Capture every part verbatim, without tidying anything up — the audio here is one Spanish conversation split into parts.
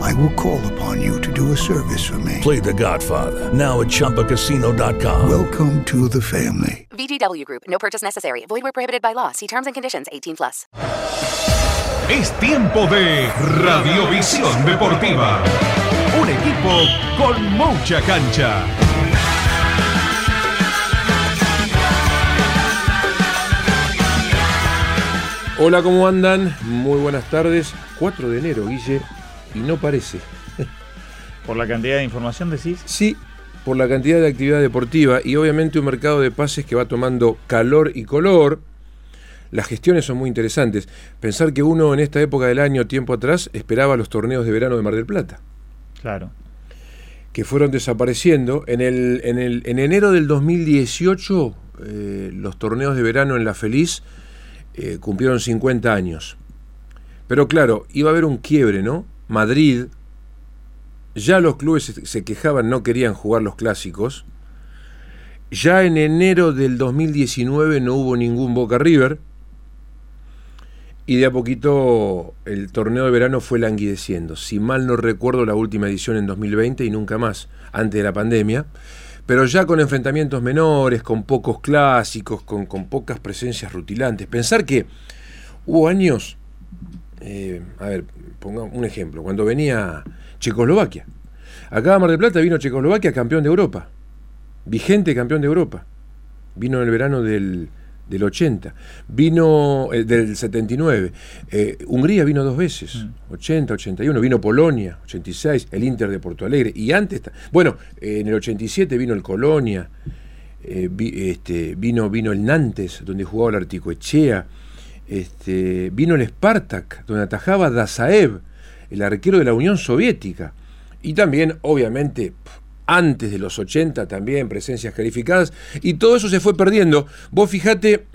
I will call upon you to do a service for me. Play The Godfather, now at Chumba Casino dot com. Welcome to the family. V G W Group, no purchase necessary. Void where prohibited by law. See terms and conditions, eighteen plus. Es tiempo de Radiovisión Deportiva. Un equipo con mucha cancha. Hola, ¿cómo andan? Muy buenas tardes. cuatro de enero, Guille, y no parece. ¿Por la cantidad de información decís? Sí, por la cantidad de actividad deportiva y obviamente un mercado de pases que va tomando calor y color. Las gestiones son muy interesantes. Pensar que uno en esta época del año, tiempo atrás, esperaba los torneos de verano de Mar del Plata. Claro. Que fueron desapareciendo. En, el, en, el, en enero del dos mil dieciocho, eh, los torneos de verano en La Feliz Eh, cumplieron cincuenta años. Pero claro, iba a haber un quiebre, ¿no? Madrid, ya los clubes se, se quejaban, no querían jugar los clásicos. Ya en enero del dos mil diecinueve no hubo ningún Boca River. Y de a poquito el torneo de verano fue languideciendo. Si mal no recuerdo, la última edición en dos mil veinte y nunca más, antes de la pandemia. Pero ya con enfrentamientos menores, con pocos clásicos, con, con pocas presencias rutilantes. Pensar que hubo años, eh, a ver, pongamos un ejemplo, cuando venía Checoslovaquia. Acá a Mar del Plata vino Checoslovaquia, campeón de Europa, vigente campeón de Europa. Vino en el verano del, del ochenta, vino eh, del setenta y nueve, eh, Hungría vino dos veces, mm. ochenta, ochenta y uno, vino Polonia, ochenta y seis, el Inter de Porto Alegre, y antes, bueno, eh, en el ochenta y siete vino el Colonia, eh, vi, este, vino, vino el Nantes, donde jugaba el Articoechea, este, vino el Spartak, donde atajaba Dazaev, el arquero de la Unión Soviética, y también, obviamente, pff, antes de los ochenta también, presencias calificadas, y todo eso se fue perdiendo. Vos fijate,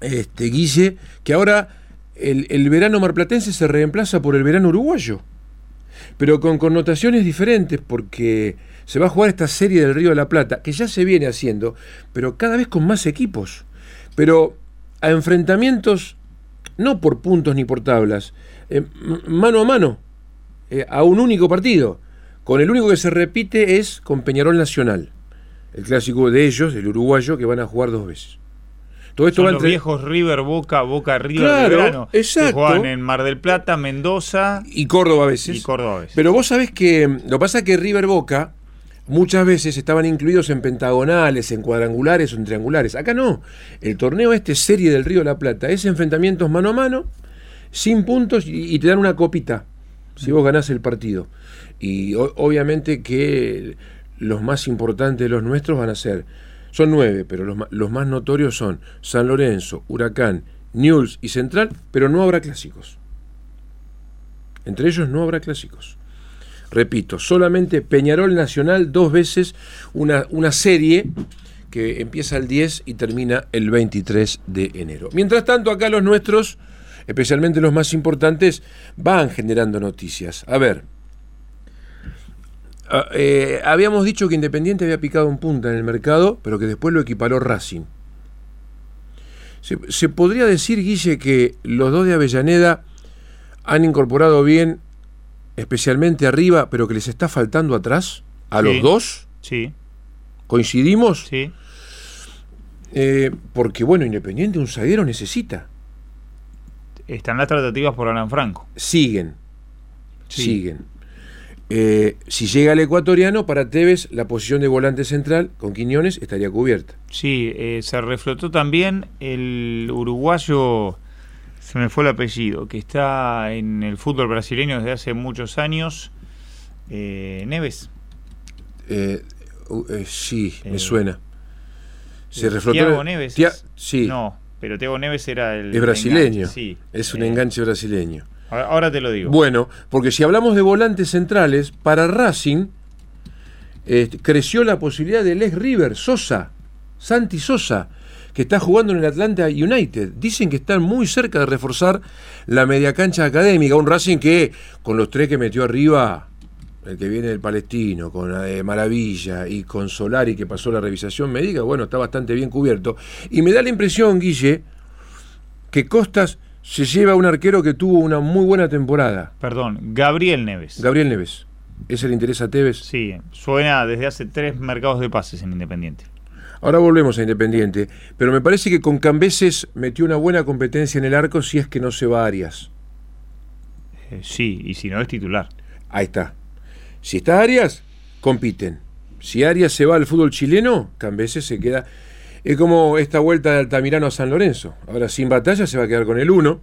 este, Guille, que ahora el, el verano marplatense se reemplaza por el verano uruguayo, pero con connotaciones diferentes, porque se va a jugar esta serie del Río de la Plata, que ya se viene haciendo, pero cada vez con más equipos, pero a enfrentamientos no por puntos ni por tablas, eh, mano a mano, eh, a un único partido. Con el único que se repite es con Peñarol Nacional, el clásico de ellos, el uruguayo, que van a jugar dos veces. Todo esto son va los entre... viejos River, Boca, Boca, River, claro, de verano, exacto, que juegan en Mar del Plata, Mendoza y Córdoba a veces. Y Córdoba a veces. Pero vos sabés que lo que pasa es que River, Boca muchas veces estaban incluidos en pentagonales, en cuadrangulares o en triangulares. Acá no. El torneo este, serie del Río de la Plata, es enfrentamientos mano a mano, sin puntos, y, y te dan una copita si vos ganás el partido. Y o, obviamente que los más importantes de los nuestros van a ser, son nueve, pero los, los más notorios son San Lorenzo, Huracán, Newell's y Central, pero no habrá clásicos. Entre ellos no habrá clásicos. Repito, solamente Peñarol Nacional dos veces, una, una serie que empieza el diez y termina el veintitrés de enero. Mientras tanto, acá los nuestros, especialmente los más importantes, van generando noticias. A ver, eh, habíamos dicho que Independiente había picado un punta en el mercado, pero que después lo equiparó Racing. Se, se podría decir, Guille, que los dos de Avellaneda han incorporado bien, especialmente arriba, pero que les está faltando atrás, a sí, los dos. Sí. ¿Coincidimos? Sí. Eh, porque, bueno, Independiente un zaguero necesita. Están las tratativas por Alan Franco. Siguen, sí. siguen. Eh, si llega el ecuatoriano, para Tevez la posición de volante central con Quiñones estaría cubierta. Sí, eh, se reflotó también el uruguayo, se me fue el apellido, que está en el fútbol brasileño desde hace muchos años, eh, Neves. Eh, eh, sí, eh, me suena. Se reflotó. Thiago Neves. Tia... Es... Sí. No, pero Thiago Neves era el. Es brasileño. Enganche, sí. Es un eh... enganche brasileño. Ahora te lo digo. Bueno, porque si hablamos de volantes centrales, para Racing eh, creció la posibilidad de Les River, Sosa, Santi Sosa, que está jugando en el Atlanta United. Dicen que están muy cerca de reforzar la mediacancha académica. Un Racing que, con los tres que metió arriba, el que viene del Palestino, con eh, Maravilla y con Solari, que pasó la revisación médica, bueno, está bastante bien cubierto. Y me da la impresión, Guille, que Costas se lleva un arquero que tuvo una muy buena temporada. Perdón, Gabriel Neves. Gabriel Neves. ¿Ese le interesa a Tevez? Sí, suena desde hace tres mercados de pases en Independiente. Ahora volvemos a Independiente, pero me parece que con Cambeses metió una buena competencia en el arco si es que no se va Arias. Eh, sí, y si no es titular. Ahí está. Si está Arias, compiten. Si Arias se va al fútbol chileno, Cambeses se queda... Es como esta vuelta de Altamirano a San Lorenzo. Ahora sin batalla se va a quedar con el uno.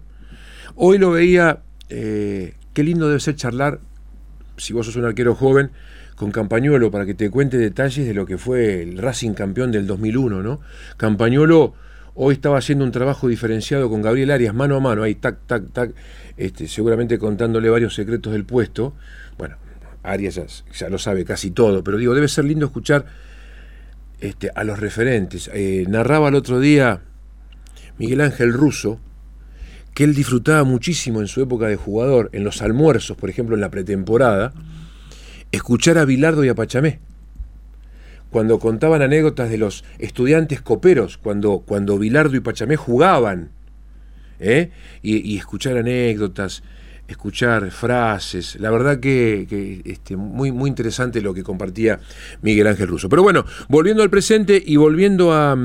Hoy lo veía, eh, qué lindo debe ser charlar, si vos sos un arquero joven, con Campañuolo para que te cuente detalles de lo que fue el Racing campeón del dos mil uno, ¿no? Campañuolo hoy estaba haciendo un trabajo diferenciado con Gabriel Arias, mano a mano, ahí tac, tac, tac, este, seguramente contándole varios secretos del puesto. Bueno, Arias ya, ya lo sabe casi todo, pero digo, debe ser lindo escuchar Este, a los referentes. Eh, narraba el otro día Miguel Ángel Russo que él disfrutaba muchísimo en su época de jugador, en los almuerzos, por ejemplo, en la pretemporada, escuchar a Bilardo y a Pachamé cuando contaban anécdotas de los estudiantes coperos, cuando, cuando Bilardo y Pachamé jugaban, ¿eh? y, y escuchar anécdotas, escuchar frases, la verdad que, que este, muy, muy interesante lo que compartía Miguel Ángel Russo. Pero bueno, volviendo al presente y volviendo a,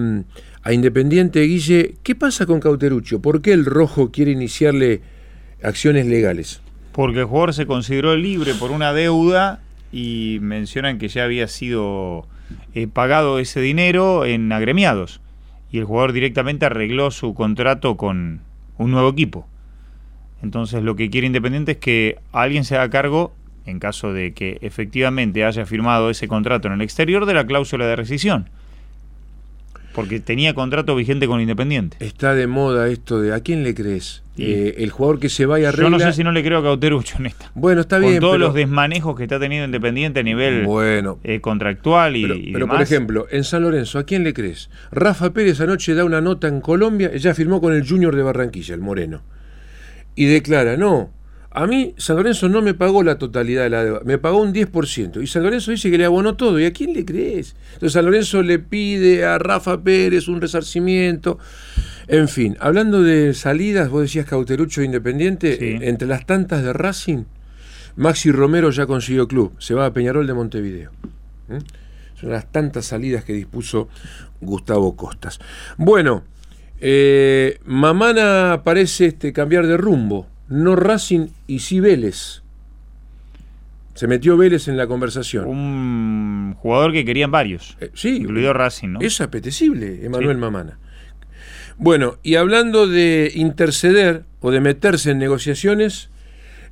a Independiente, Guille, ¿qué pasa con Cauteruccio? ¿Por qué el rojo quiere iniciarle acciones legales? Porque el jugador se consideró libre por una deuda y mencionan que ya había sido eh, pagado ese dinero en agremiados y el jugador directamente arregló su contrato con un nuevo equipo. Entonces lo que quiere Independiente es que alguien se haga cargo, en caso de que efectivamente haya firmado ese contrato en el exterior, de la cláusula de rescisión. Porque tenía contrato vigente con Independiente. Está de moda esto de ¿a quién le crees? Sí. Eh, el jugador que se vaya a arreglar... Yo no sé si no le creo a Cauteruccio en esta. Bueno, está bien. Con todos pero... los desmanejos que está teniendo Independiente a nivel bueno, eh, contractual y, pero, y pero demás. Pero por ejemplo, en San Lorenzo, ¿a quién le crees? Rafa Pérez anoche da una nota en Colombia, ya firmó con el Junior de Barranquilla, el Moreno. Y declara, no, a mí San Lorenzo no me pagó la totalidad de la deuda, me pagó un diez por ciento. Y San Lorenzo dice que le abonó todo. ¿Y a quién le crees? Entonces San Lorenzo le pide a Rafa Pérez un resarcimiento. En fin, hablando de salidas, vos decías Cauteruccio Independiente, sí. Entre las tantas de Racing, Maxi Romero ya consiguió club, se va a Peñarol de Montevideo. ¿Mm? Son las tantas salidas que dispuso Gustavo Costas. Bueno... Eh, Mamana parece este, cambiar de rumbo. No Racing y sí Vélez. Se metió Vélez en la conversación. Un jugador que querían varios, eh, sí, incluido Racing, ¿no? Es apetecible, Emanuel sí. Mamana. Bueno, y hablando de interceder o de meterse en negociaciones,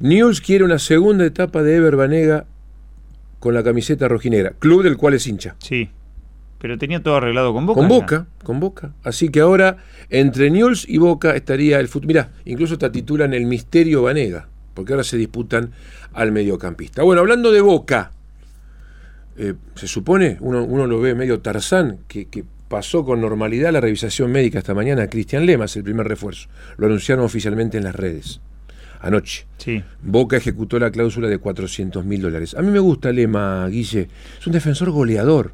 Newell's quiere una segunda etapa de Ever Banega con la camiseta rojinegra, club del cual es hincha. Sí. Pero tenía todo arreglado con Boca. Con Boca, ya. con Boca. Así que ahora, entre Newell's y Boca estaría el fútbol. Mirá, incluso te titulan El Misterio Banega, porque ahora se disputan al mediocampista. Bueno, hablando de Boca, eh, se supone, uno, uno lo ve medio Tarzán, que, que pasó con normalidad la revisación médica esta mañana a Cristian Lemas, el primer refuerzo. Lo anunciaron oficialmente en las redes, anoche. Sí. Boca ejecutó la cláusula de cuatrocientos mil dólares. A mí me gusta Lema, Guille. Es un defensor goleador.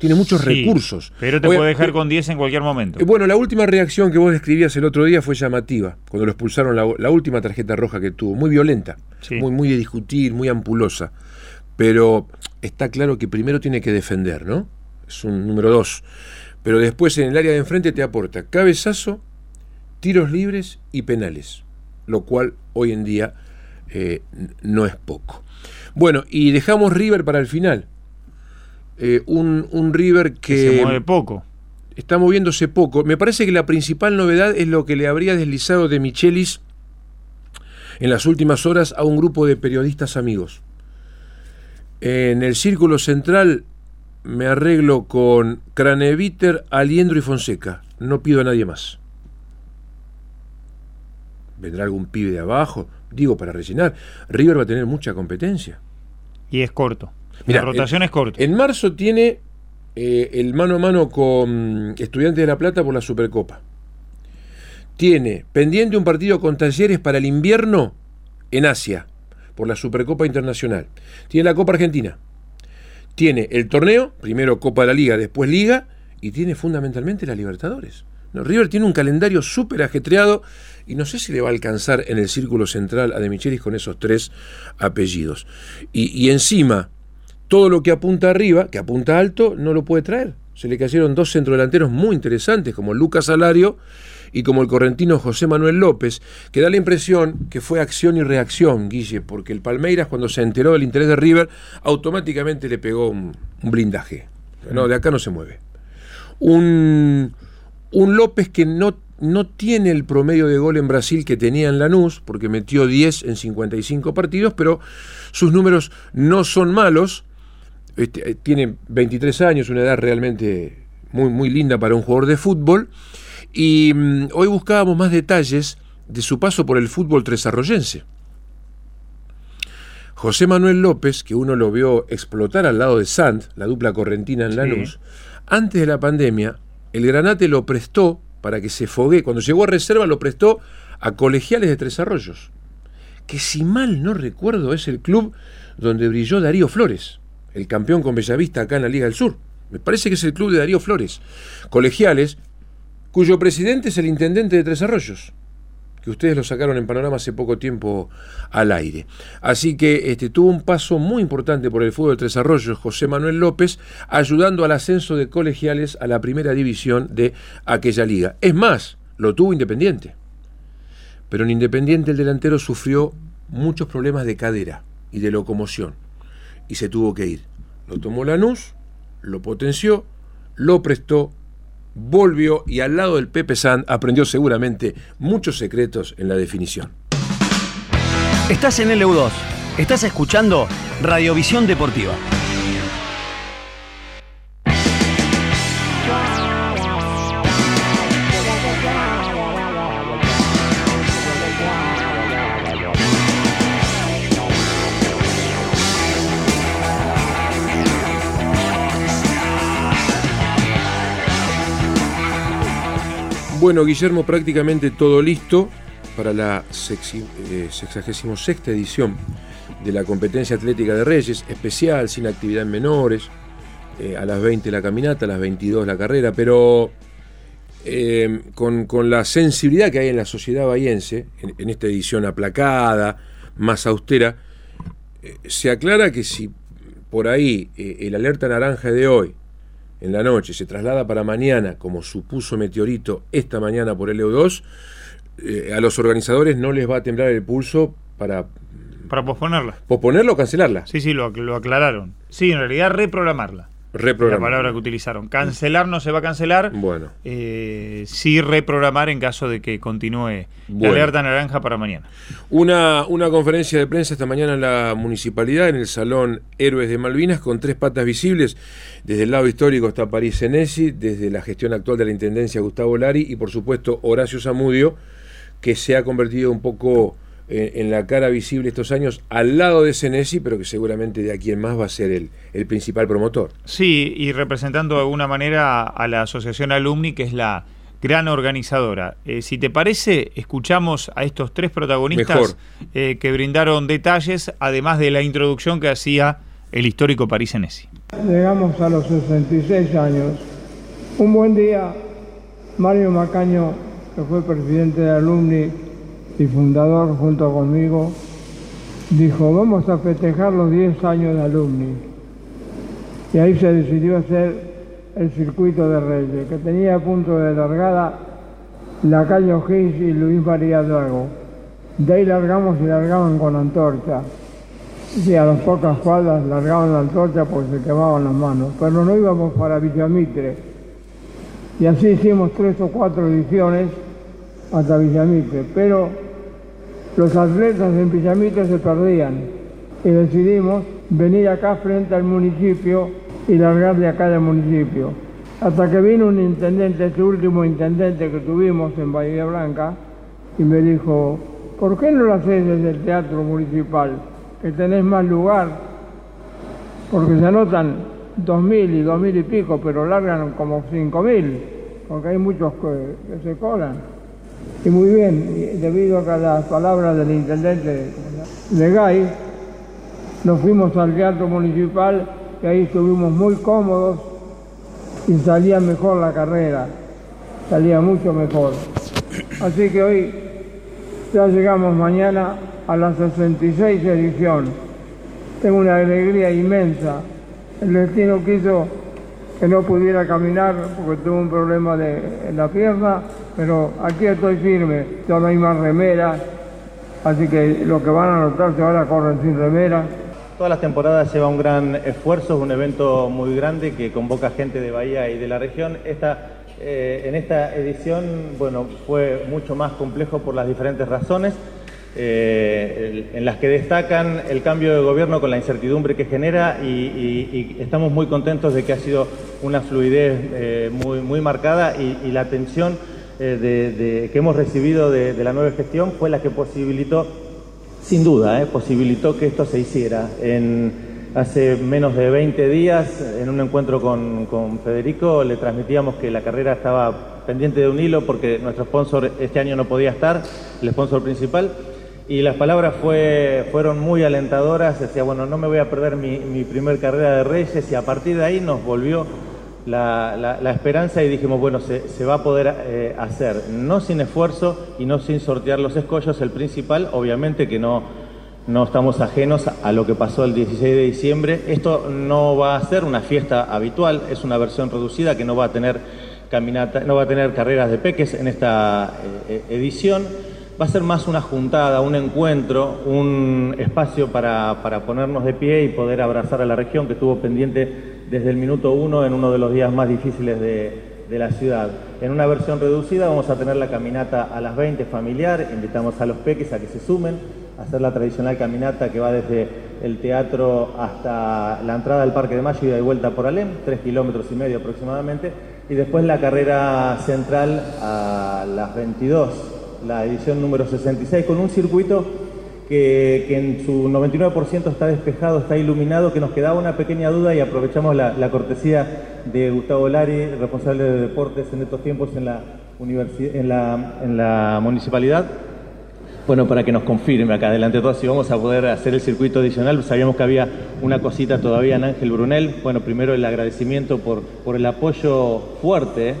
Tiene muchos sí, recursos. Pero te Oye, puede dejar con diez en cualquier momento. Bueno, la última reacción que vos describías el otro día fue llamativa, cuando lo expulsaron la, la última tarjeta roja que tuvo. Muy violenta, sí. muy, muy de discutir, muy ampulosa. Pero está claro que primero tiene que defender, ¿no? Es un número dos. Pero después en el área de enfrente te aporta cabezazo, tiros libres y penales. Lo cual hoy en día eh, no es poco. Bueno, y dejamos River para el final. Eh, un, un River que, que se mueve poco. Está moviéndose poco. Me parece que la principal novedad es lo que le habría deslizado de Michelis en las últimas horas a un grupo de periodistas amigos. En el círculo central me arreglo con Craneviter, Aliendro y Fonseca. No pido a nadie más. ¿Vendrá algún pibe de abajo? Digo, para rellenar. River va a tener mucha competencia. Y es corto. Mirá, la rotación en, es corta. En marzo tiene eh, el mano a mano con Estudiantes de La Plata por la Supercopa. Tiene pendiente un partido con Talleres para el invierno en Asia, por la Supercopa Internacional. Tiene la Copa Argentina. Tiene el torneo, primero Copa de la Liga, después Liga, y tiene fundamentalmente la Libertadores. No, River tiene un calendario súper ajetreado y no sé si le va a alcanzar en el círculo central a De Michelis con esos tres apellidos. Y, y encima, todo lo que apunta arriba, que apunta alto, no lo puede traer. Se le cayeron dos centrodelanteros muy interesantes, como Lucas Alario y como el correntino José Manuel López, que da la impresión que fue acción y reacción, Guille, porque el Palmeiras, cuando se enteró del interés de River, automáticamente le pegó un, un blindaje. No, de acá no se mueve. Un... Un López que no, no tiene el promedio de gol en Brasil que tenía en Lanús, porque metió diez en cincuenta y cinco partidos, pero sus números no son malos. Este, tiene veintitrés años, una edad realmente muy, muy linda para un jugador de fútbol. Y mmm, hoy buscábamos más detalles de su paso por el fútbol tresarroyense. José Manuel López, que uno lo vio explotar al lado de Sand, la dupla correntina en Lanús, sí. Antes de la pandemia... El Granate lo prestó para que se fogue. Cuando llegó a reserva lo prestó a Colegiales de Tres Arroyos, que si mal no recuerdo es el club donde brilló Darío Flores, el campeón con Bellavista acá en la Liga del Sur. Me parece que es el club de Darío Flores. Colegiales, cuyo presidente es el intendente de Tres Arroyos, que ustedes lo sacaron en Panorama hace poco tiempo al aire. Así que este, tuvo un paso muy importante por el fútbol de Tres Arroyos José Manuel López, ayudando al ascenso de Colegiales a la primera división de aquella liga. Es más, lo tuvo Independiente. Pero en Independiente el delantero sufrió muchos problemas de cadera y de locomoción, y se tuvo que ir. Lo tomó Lanús, lo potenció, lo prestó, volvió y al lado del Pepe San aprendió seguramente muchos secretos en la definición. Estás en L U dos. Estás escuchando Radiovisión Deportiva. Bueno, Guillermo, prácticamente todo listo para la sexagésima sexta edición de la competencia atlética de Reyes, especial, sin actividad en menores, eh, a las veinte la caminata, a las veintidós la carrera, pero eh, con, con la sensibilidad que hay en la sociedad bahiense, en, en esta edición aplacada, más austera, eh, se aclara que si por ahí eh, el alerta naranja de hoy, en la noche, se traslada para mañana, como supuso Meteorito esta mañana por L U dos, eh, a los organizadores no les va a temblar el pulso para... Para posponerla. ¿Posponerla o cancelarla? Sí, sí, lo, lo aclararon. Sí, en realidad reprogramarla. Reprogramar. La palabra que utilizaron. Cancelar no se va a cancelar. Bueno. Eh, sí reprogramar en caso de que continúe bueno. La alerta naranja para mañana. Una, una conferencia de prensa esta mañana en la municipalidad, en el Salón Héroes de Malvinas, con tres patas visibles. Desde el lado histórico está París Senesi, desde la gestión actual de la Intendencia Gustavo Lari y por supuesto Horacio Zamudio, que se ha convertido un poco en, en la cara visible estos años al lado de Senesi, pero que seguramente de aquí en más va a ser el, el principal promotor. Sí, y representando de alguna manera a la Asociación Alumni, que es la gran organizadora. Eh, si te parece, escuchamos a estos tres protagonistas eh, que brindaron detalles, además de la introducción que hacía el histórico París Senesi. Llegamos a los sesenta y seis años. Un buen día, Mario Macaño, que fue presidente de Alumni y fundador junto conmigo, dijo: vamos a festejar los diez años de Alumni. Y ahí se decidió hacer el circuito de Reyes, que tenía a punto de largada Lacayo Gis y Luis María Drago. De ahí largamos y largaban con antorcha. y a las pocas cuadras largaban la antorcha porque se quemaban las manos, pero no íbamos para Villamitre. Y así hicimos tres o cuatro ediciones hasta Villamitre, pero los atletas en Villamitre se perdían y decidimos venir acá frente al municipio y largar de acá del municipio. Hasta que vino un intendente, este último intendente que tuvimos en Bahía Blanca, y me dijo, ¿por qué no lo haces desde el Teatro Municipal? Que tenés más lugar, porque se anotan dos mil y dos mil y pico, pero largan como cinco mil, porque hay muchos que, que se colan. Y muy bien, y debido a las palabras del intendente Legay, nos fuimos al Teatro Municipal y ahí estuvimos muy cómodos y salía mejor la carrera, salía mucho mejor. Así que hoy ya llegamos mañana a la sesenta y seis edición. Tengo una alegría inmensa. El destino quiso que no pudiera caminar porque tuve un problema de, en la pierna, pero aquí estoy firme, ya no hay más remeras, así que los que van a anotarse ahora corren sin remera. Todas las temporadas lleva un gran esfuerzo, es un evento muy grande que convoca gente de Bahía y de la región. Esta, eh, en esta edición, bueno, fue mucho más complejo por las diferentes razones, eh, en las que destacan el cambio de gobierno con la incertidumbre que genera, y, y, y estamos muy contentos de que ha sido una fluidez eh, muy, muy marcada, y, y la atención eh, de, de, que hemos recibido de, de la nueva gestión fue la que posibilitó, sin duda, eh, posibilitó que esto se hiciera. En, hace menos de veinte días, en un encuentro con, con Federico, le transmitíamos que la carrera estaba pendiente de un hilo porque nuestro sponsor este año no podía estar, el sponsor principal, y las palabras fue, fueron muy alentadoras. Decía, bueno, no me voy a perder mi, mi primer carrera de Reyes, y a partir de ahí nos volvió la, la, la esperanza y dijimos, bueno, se, se va a poder eh, hacer, no sin esfuerzo y no sin sortear los escollos. El principal, obviamente que no, no estamos ajenos a lo que pasó el dieciséis de diciembre. Esto no va a ser una fiesta habitual, es una versión reducida que no va a tener caminata, no va a tener carreras de peques en esta eh, edición. Va a ser más una juntada, un encuentro, un espacio para, para ponernos de pie y poder abrazar a la región que estuvo pendiente desde el minuto uno en uno de los días más difíciles de, de la ciudad. En una versión reducida vamos a tener la caminata a las veinte familiar, invitamos a los peques a que se sumen, a hacer la tradicional caminata que va desde el teatro hasta la entrada del Parque de Mayo y de vuelta por Alem, tres kilómetros y medio aproximadamente, y después la carrera central a las veintidós, la edición número sesenta y seis, con un circuito Que, que en su noventa y nueve por ciento está despejado, está iluminado, que nos quedaba una pequeña duda y aprovechamos la, la cortesía de Gustavo Lari, responsable de deportes en estos tiempos en la, universi- en la, en la municipalidad, bueno, para que nos confirme acá delante de todos si vamos a poder hacer el circuito adicional. Sabíamos que había una cosita todavía en Ángel Brunel. Bueno, primero el agradecimiento por, por el apoyo fuerte.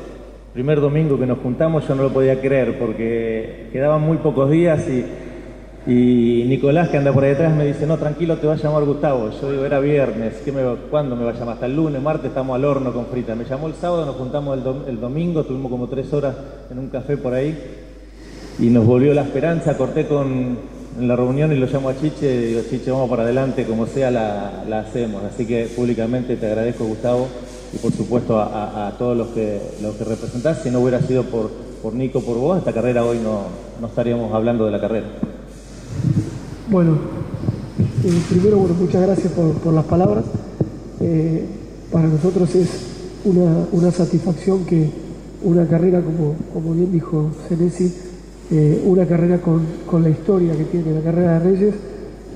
Primer domingo que nos juntamos yo no lo podía creer porque quedaban muy pocos días y Y Nicolás, que anda por ahí detrás, me dice, no, tranquilo, te va a llamar Gustavo. Yo digo, era viernes, ¿qué me, ¿cuándo me va a llamar? Hasta el lunes, martes, estamos al horno con frita. Me llamó el sábado, nos juntamos el, dom- el domingo, tuvimos como tres horas en un café por ahí y nos volvió la esperanza. Corté con, en la reunión y lo llamo a Chiche, y digo, Chiche, vamos para adelante, como sea la, la hacemos. Así que públicamente te agradezco, Gustavo, y por supuesto a, a, a todos los que, los que representás. Si no hubiera sido por, por Nico, por vos, esta carrera hoy no, no estaríamos hablando de la carrera. Bueno, eh, primero, bueno, muchas gracias por, por las palabras. Eh, para nosotros es una, una satisfacción que una carrera, como, como bien dijo Senesi, eh, una carrera con, con la historia que tiene la carrera de Reyes,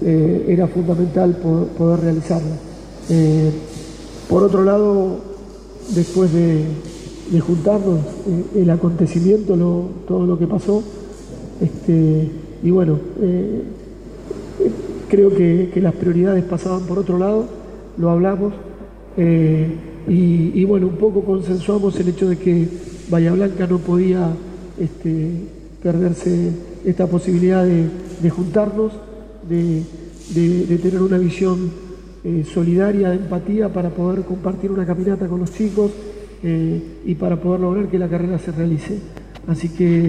eh, era fundamental por, poder realizarla. Eh, por otro lado, después de, de juntarnos, eh, el acontecimiento, lo, todo lo que pasó, este, y bueno... Eh, Creo que, que las prioridades pasaban por otro lado, lo hablamos, eh, y, y bueno, un poco consensuamos el hecho de que Bahía Blanca no podía este, perderse esta posibilidad de, de juntarnos, de, de, de tener una visión eh, solidaria, de empatía, para poder compartir una caminata con los chicos eh, y para poder lograr que la carrera se realice. Así que,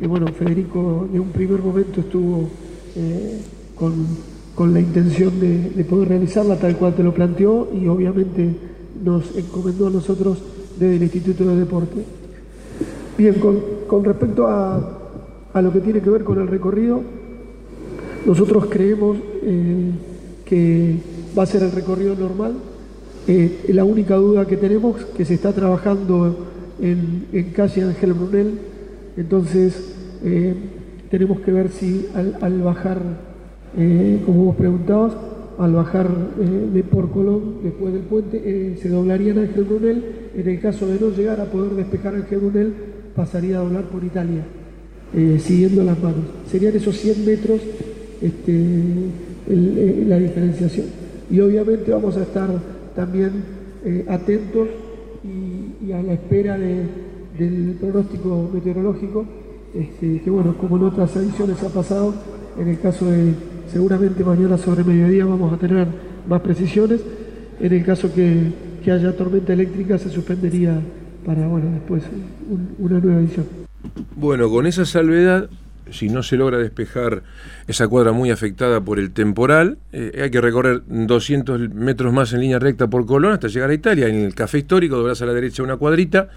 eh, bueno, Federico en un primer momento estuvo... Eh, con, con la intención de, de poder realizarla tal cual te lo planteó y obviamente nos encomendó a nosotros desde el Instituto de Deporte. Bien, con, con respecto a, a lo que tiene que ver con el recorrido, nosotros creemos eh, que va a ser el recorrido normal. Eh, la única duda que tenemos es que se está trabajando en, en calle Ángel Brunel, entonces eh, tenemos que ver si al, al bajar, eh, como vos preguntabas, al bajar eh, de por Colón, después del puente, eh, se doblaría en Ángel Brunel. En el caso de no llegar a poder despejar Ángel Brunel, pasaría a doblar por Italia, eh, siguiendo las manos. Serían esos cien metros este, el, el, la diferenciación. Y obviamente vamos a estar también eh, atentos y, y a la espera de, del pronóstico meteorológico, este, que bueno, como en otras ediciones ha pasado, en el caso de seguramente mañana sobre mediodía vamos a tener más precisiones. En el caso que, que haya tormenta eléctrica se suspendería para, bueno, después un, una nueva edición. Bueno, con esa salvedad, si no se logra despejar esa cuadra muy afectada por el temporal, eh, hay que recorrer doscientos metros más en línea recta por Colón hasta llegar a Italia. En el Café Histórico doblás a la derecha una cuadrita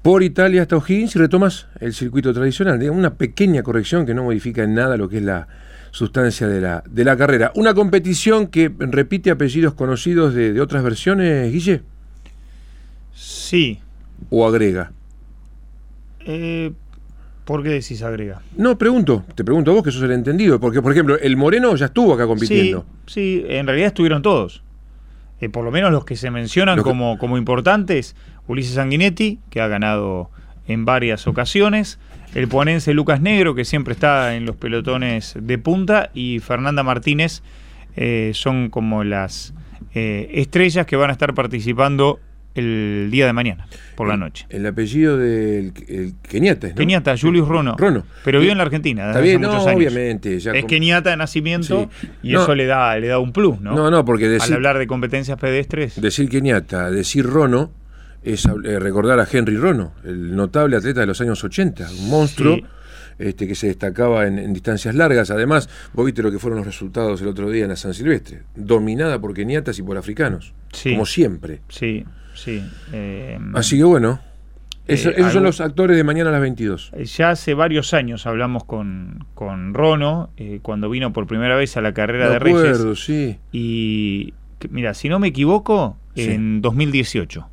por Italia hasta O'Higgins y retomas el circuito tradicional. Una pequeña corrección que no modifica en nada lo que es la sustancia de la, de la carrera. Una competición que repite apellidos conocidos de, de otras versiones, Guille. Sí. ¿O agrega? Eh... ¿Por qué decís agrega? No, pregunto, te pregunto a vos que sos el entendido, porque por ejemplo el Moreno ya estuvo acá compitiendo. Sí, sí, en realidad estuvieron todos, eh, por lo menos los que se mencionan que... como, como importantes, Ulises Sanguinetti, que ha ganado en varias ocasiones, el puanense Lucas Negro, que siempre está en los pelotones de punta, y Fernanda Martínez, eh, son como las eh, estrellas que van a estar participando el día de mañana, por la noche. El apellido del de Kenyatta, ¿no? Kenyatta, Julius Rono. Rono. Pero vive en la Argentina desde bien, hace no, muchos años. Obviamente, ya es como... Kenyatta de nacimiento, sí. y no, eso le da, le da un plus, ¿no? No, no, porque decir, al hablar de competencias pedestres. Decir Kenyatta, decir Rono, es eh, recordar a Henry Rono, el notable atleta de los años ochenta, un monstruo. Sí. Este, que se destacaba en, en distancias largas. Además, vos viste lo que fueron los resultados el otro día en la San Silvestre, dominada por keniatas y por africanos, sí, como siempre. Sí, sí. Eh, Así que bueno, eso, eh, esos algo, son los actores de mañana a las veintidós. Ya hace varios años hablamos con, con Rono, eh, cuando vino por primera vez a la carrera de, acuerdo, de Reyes. Sí. Y mira, si no me equivoco, sí, en dos mil dieciocho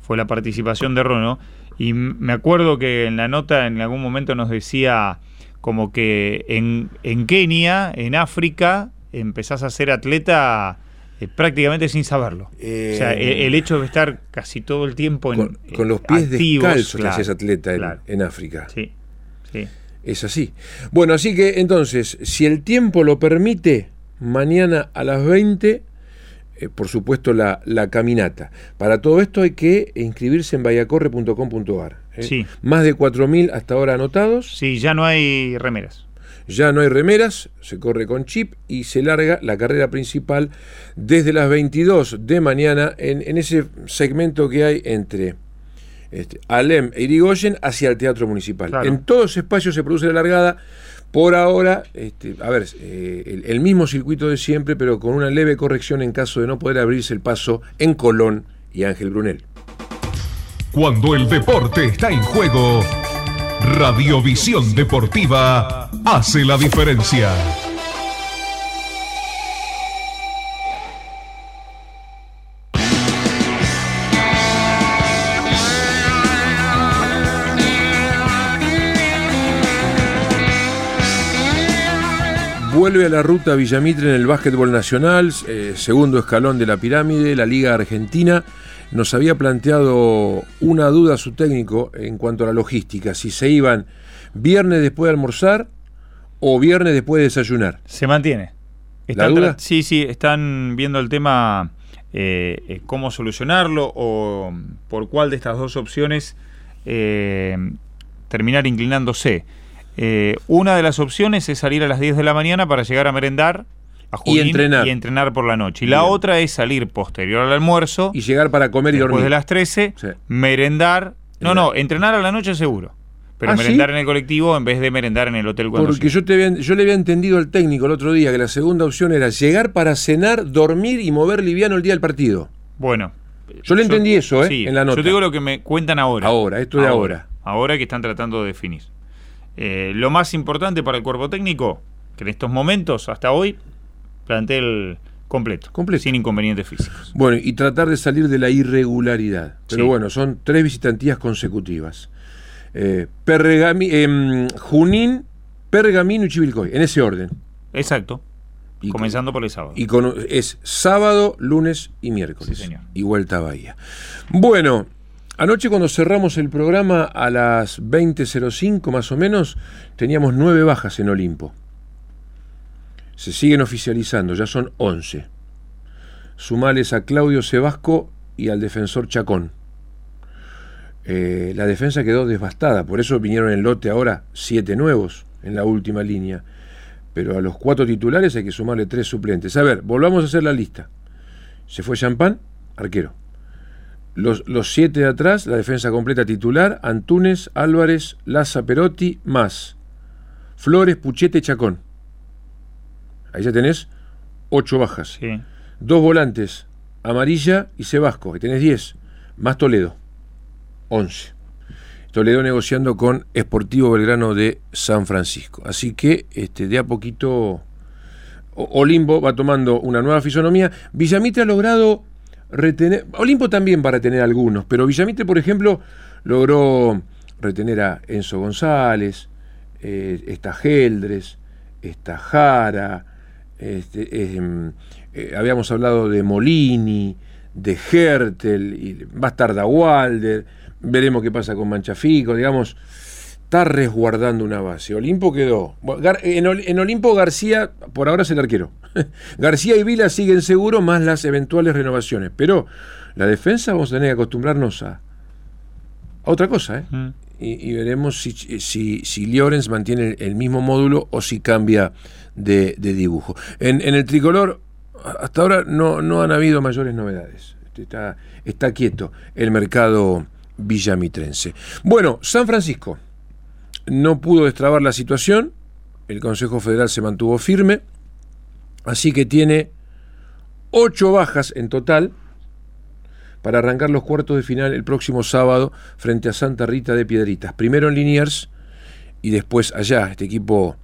fue la participación de Rono. Y me acuerdo que en la nota en algún momento nos decía como que en, en Kenia, en África, empezás a ser atleta eh, prácticamente sin saberlo. Eh, o sea, el, el hecho de estar casi todo el tiempo en, con, con los pies activos, descalzos, claro, que hacías atleta en, claro, en África. Sí, sí. Es así. Bueno, así que entonces, si el tiempo lo permite, mañana a las veinte... Eh, por supuesto la, la caminata. Para todo esto hay que inscribirse en vallacorre punto com punto ar, ¿eh? Sí. Más de cuatro mil hasta ahora anotados. Sí, ya no hay remeras. Ya no hay remeras, se corre con chip y se larga la carrera principal desde las veintidós de mañana en, en ese segmento que hay entre este, Alem e Irigoyen hacia el Teatro Municipal. Claro. En todos los espacios se produce la largada. Por ahora, este, a ver, eh, el, el mismo circuito de siempre, pero con una leve corrección en caso de no poder abrirse el paso en Colón y Ángel Brunel. Cuando el deporte está en juego, Radiovisión Deportiva hace la diferencia. Vuelve a la ruta Villamitre en el básquetbol nacional, eh, segundo escalón de la pirámide, la Liga Argentina. Nos había planteado una duda a su técnico en cuanto a la logística, si se iban viernes después de almorzar o viernes después de desayunar. Se mantiene. ¿La duda? Sí, sí, están viendo el tema, eh, eh, cómo solucionarlo o por cuál de estas dos opciones eh, terminar inclinándose. Eh, una de las opciones es salir a las diez de la mañana para llegar a merendar, a Junín, y entrenar, y entrenar por la noche. Y la Bien. Otra es salir posterior al almuerzo. Y llegar para comer y dormir. Después de las trece, sí, merendar. No, no, entrenar a la noche seguro. Pero ¿Ah, merendar sí? en el colectivo en vez de merendar en el hotel cuando Porque yo, te había, yo le había entendido al técnico el otro día que la segunda opción era llegar para cenar, dormir y mover liviano el día del partido. Bueno. Yo le entendí yo, eso, ¿eh? Sí, en la nota. Yo te digo lo que me cuentan ahora. Ahora, esto de ahora. Ahora, ahora que están tratando de definir. Eh, lo más importante para el cuerpo técnico, que en estos momentos, hasta hoy, plantel completo, completo, sin inconvenientes físicos. Bueno, y tratar de salir de la irregularidad. Pero sí. bueno, son tres visitantías consecutivas. Eh, Pergami, eh, Junín, Pergamino y Chivilcoy, en ese orden. Exacto. Y comenzando con, por el sábado. Y con, es sábado, lunes y miércoles. Sí, señor. Y vuelta a Bahía. Bueno, anoche cuando cerramos el programa a las veinte cero cinco más o menos, teníamos nueve bajas en Olimpo. Se siguen oficializando, ya son once. Sumales a Claudio Sebasco y al defensor Chacón. Eh, la defensa quedó devastada, por eso vinieron en lote ahora siete nuevos en la última línea. Pero a los cuatro titulares hay que sumarle tres suplentes. A ver, volvamos a hacer la lista. Se fue Champán, arquero. Los, los siete de atrás, la defensa completa titular, Antunes, Álvarez, Laza, Perotti, más. Flores, Puchete, Chacón. Ahí ya tenés ocho bajas. Sí. Dos volantes, Amarilla y Sebasco, que tenés diez. Más Toledo, once. Toledo negociando con Sportivo Belgrano de San Francisco. Así que este, de a poquito Olimpo va tomando una nueva fisonomía. Villamitre ha logrado retener... Olimpo también va a retener algunos, pero Villamitre, por ejemplo, logró retener a Enzo González, eh, está Geldres, está Jara, este, eh, eh, habíamos hablado de Molini, de Hertel, y va a estar Dawalder. Veremos qué pasa con Manchafico, digamos, está resguardando una base. Olimpo quedó. En Olimpo García, por ahora es el arquero. García y Vila siguen seguros, más las eventuales renovaciones. Pero la defensa vamos a tener que acostumbrarnos a, a otra cosa, ¿eh? Mm. Y, y veremos si, si, si Llorens mantiene el, el mismo módulo o si cambia de, de dibujo. En, en el tricolor, hasta ahora no, no han habido mayores novedades. Está, está quieto el mercado villamitrense. Bueno, San Francisco no pudo destrabar la situación, el Consejo Federal se mantuvo firme, así que tiene ocho bajas en total para arrancar los cuartos de final el próximo sábado frente a Santa Rita de Piedritas, primero en Liniers y después allá, este equipo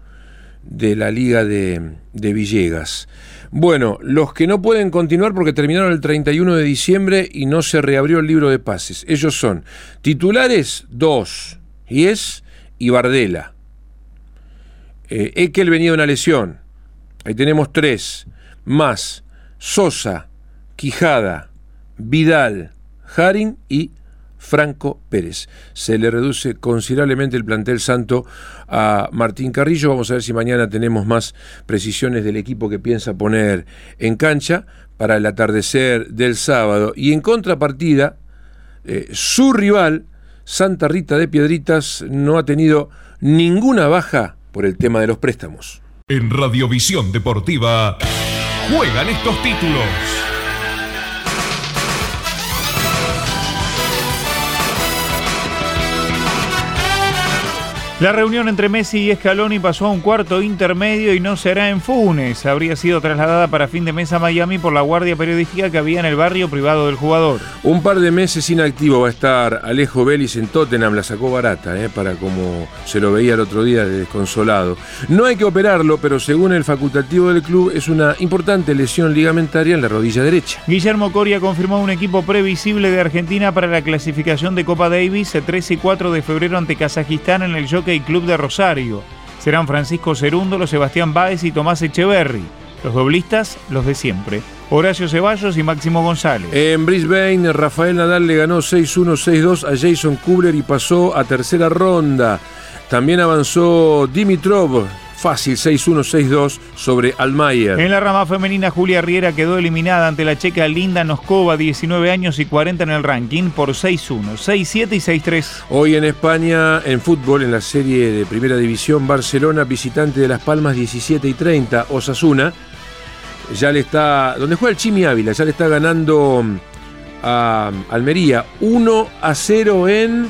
de la Liga de, de Villegas. Bueno, los que no pueden continuar porque terminaron el treinta y uno de diciembre y no se reabrió el libro de pases. Ellos son titulares dos, Ies y Bardella. Eh, Ekel venía de una lesión. Ahí tenemos tres. Más Sosa, Quijada, Vidal, Harin y Franco Pérez. Se le reduce considerablemente el plantel santo a Martín Carrillo. Vamos a ver si mañana tenemos más precisiones del equipo que piensa poner en cancha para el atardecer del sábado. Y en contrapartida, eh, su rival, Santa Rita de Piedritas, no ha tenido ninguna baja por el tema de los préstamos. En Radiovisión Deportiva juegan estos títulos. La reunión entre Messi y Scaloni pasó a un cuarto intermedio y no será en Funes. Habría sido trasladada para fin de mes a Miami por la guardia periodística que había en el barrio privado del jugador. Un par de meses inactivo va a estar Alejo Vélez en Tottenham. La sacó barata, ¿eh? Para como se lo veía el otro día de desconsolado. No hay que operarlo, pero según el facultativo del club es una importante lesión ligamentaria en la rodilla derecha. Guillermo Coria confirmó un equipo previsible de Argentina para la clasificación de Copa Davis el tres y cuatro de febrero ante Kazajistán en el Jockey y Club de Rosario. Serán Francisco Cerúndolo, Sebastián Báez y Tomás Echeverry. Los doblistas, los de siempre. Horacio Ceballos y Máximo González. En Brisbane, Rafael Nadal le ganó seis uno, seis dos a Jason Kubler y pasó a tercera ronda. También avanzó Dimitrov, fácil, seis uno, seis dos sobre Almayer. En la rama femenina, Julia Riera quedó eliminada ante la checa Linda Noskova, diecinueve años y cuarenta en el ranking, por seis uno, seis siete y seis tres. Hoy en España, en fútbol, en la serie de Primera División, Barcelona, visitante de Las Palmas, diecisiete y treinta, Osasuna. Ya le está, donde juega el Chimi Ávila, ya le está ganando a Almería, uno a cero en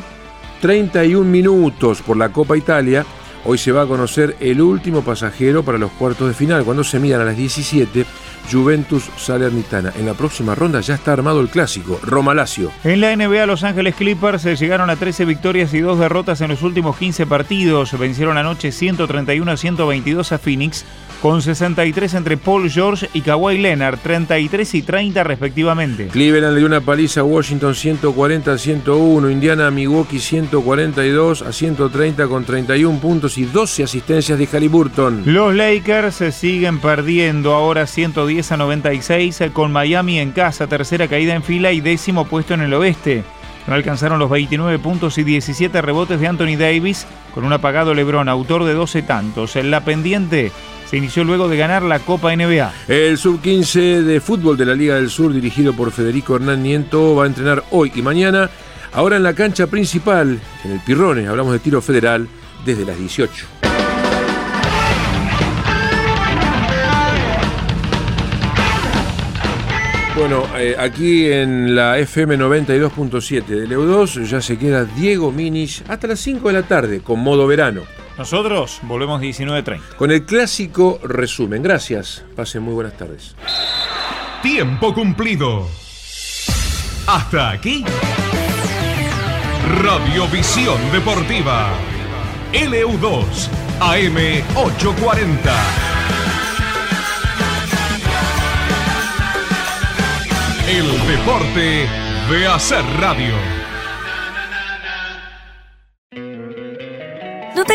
treinta y un minutos por la Copa Italia. Hoy se va a conocer el último pasajero para los cuartos de final, cuando se midan a las diecisiete Juventus Salernitana. En la próxima ronda ya está armado el clásico, Roma-Lazio. En la N B A, Los Ángeles Clippers llegaron a trece victorias y dos derrotas en los últimos quince partidos. Vencieron anoche ciento treinta y uno a ciento veintidós a Phoenix, con sesenta y tres entre Paul George y Kawhi Leonard, treinta y tres y treinta respectivamente. Cleveland le dio una paliza a Washington ciento cuarenta a ciento uno, Indiana a Milwaukee ciento cuarenta y dos a ciento treinta con treinta y un puntos y doce asistencias de Haliburton. Los Lakers se siguen perdiendo ahora ciento diez a noventa y seis con Miami en casa, tercera caída en fila y décimo puesto en el oeste. No alcanzaron los veintinueve puntos y diecisiete rebotes de Anthony Davis, con un apagado LeBron, autor de doce tantos. En la pendiente se inició luego de ganar la Copa N B A. El sub quince de fútbol de la Liga del Sur, dirigido por Federico Hernán Niento, va a entrenar hoy y mañana. Ahora en la cancha principal, en el Pirrones, hablamos de tiro federal desde las dieciocho. Bueno, eh, aquí en la F M noventa y dos punto siete de Leu dos ya se queda Diego Minis hasta las cinco de la tarde con modo verano. Nosotros volvemos diecinueve treinta. Con el clásico resumen. Gracias. Pasen muy buenas tardes. Tiempo cumplido. Hasta aquí. Radiovisión Deportiva. Leu dos A M ocho cuarenta. El deporte de hacer radio. ¿No te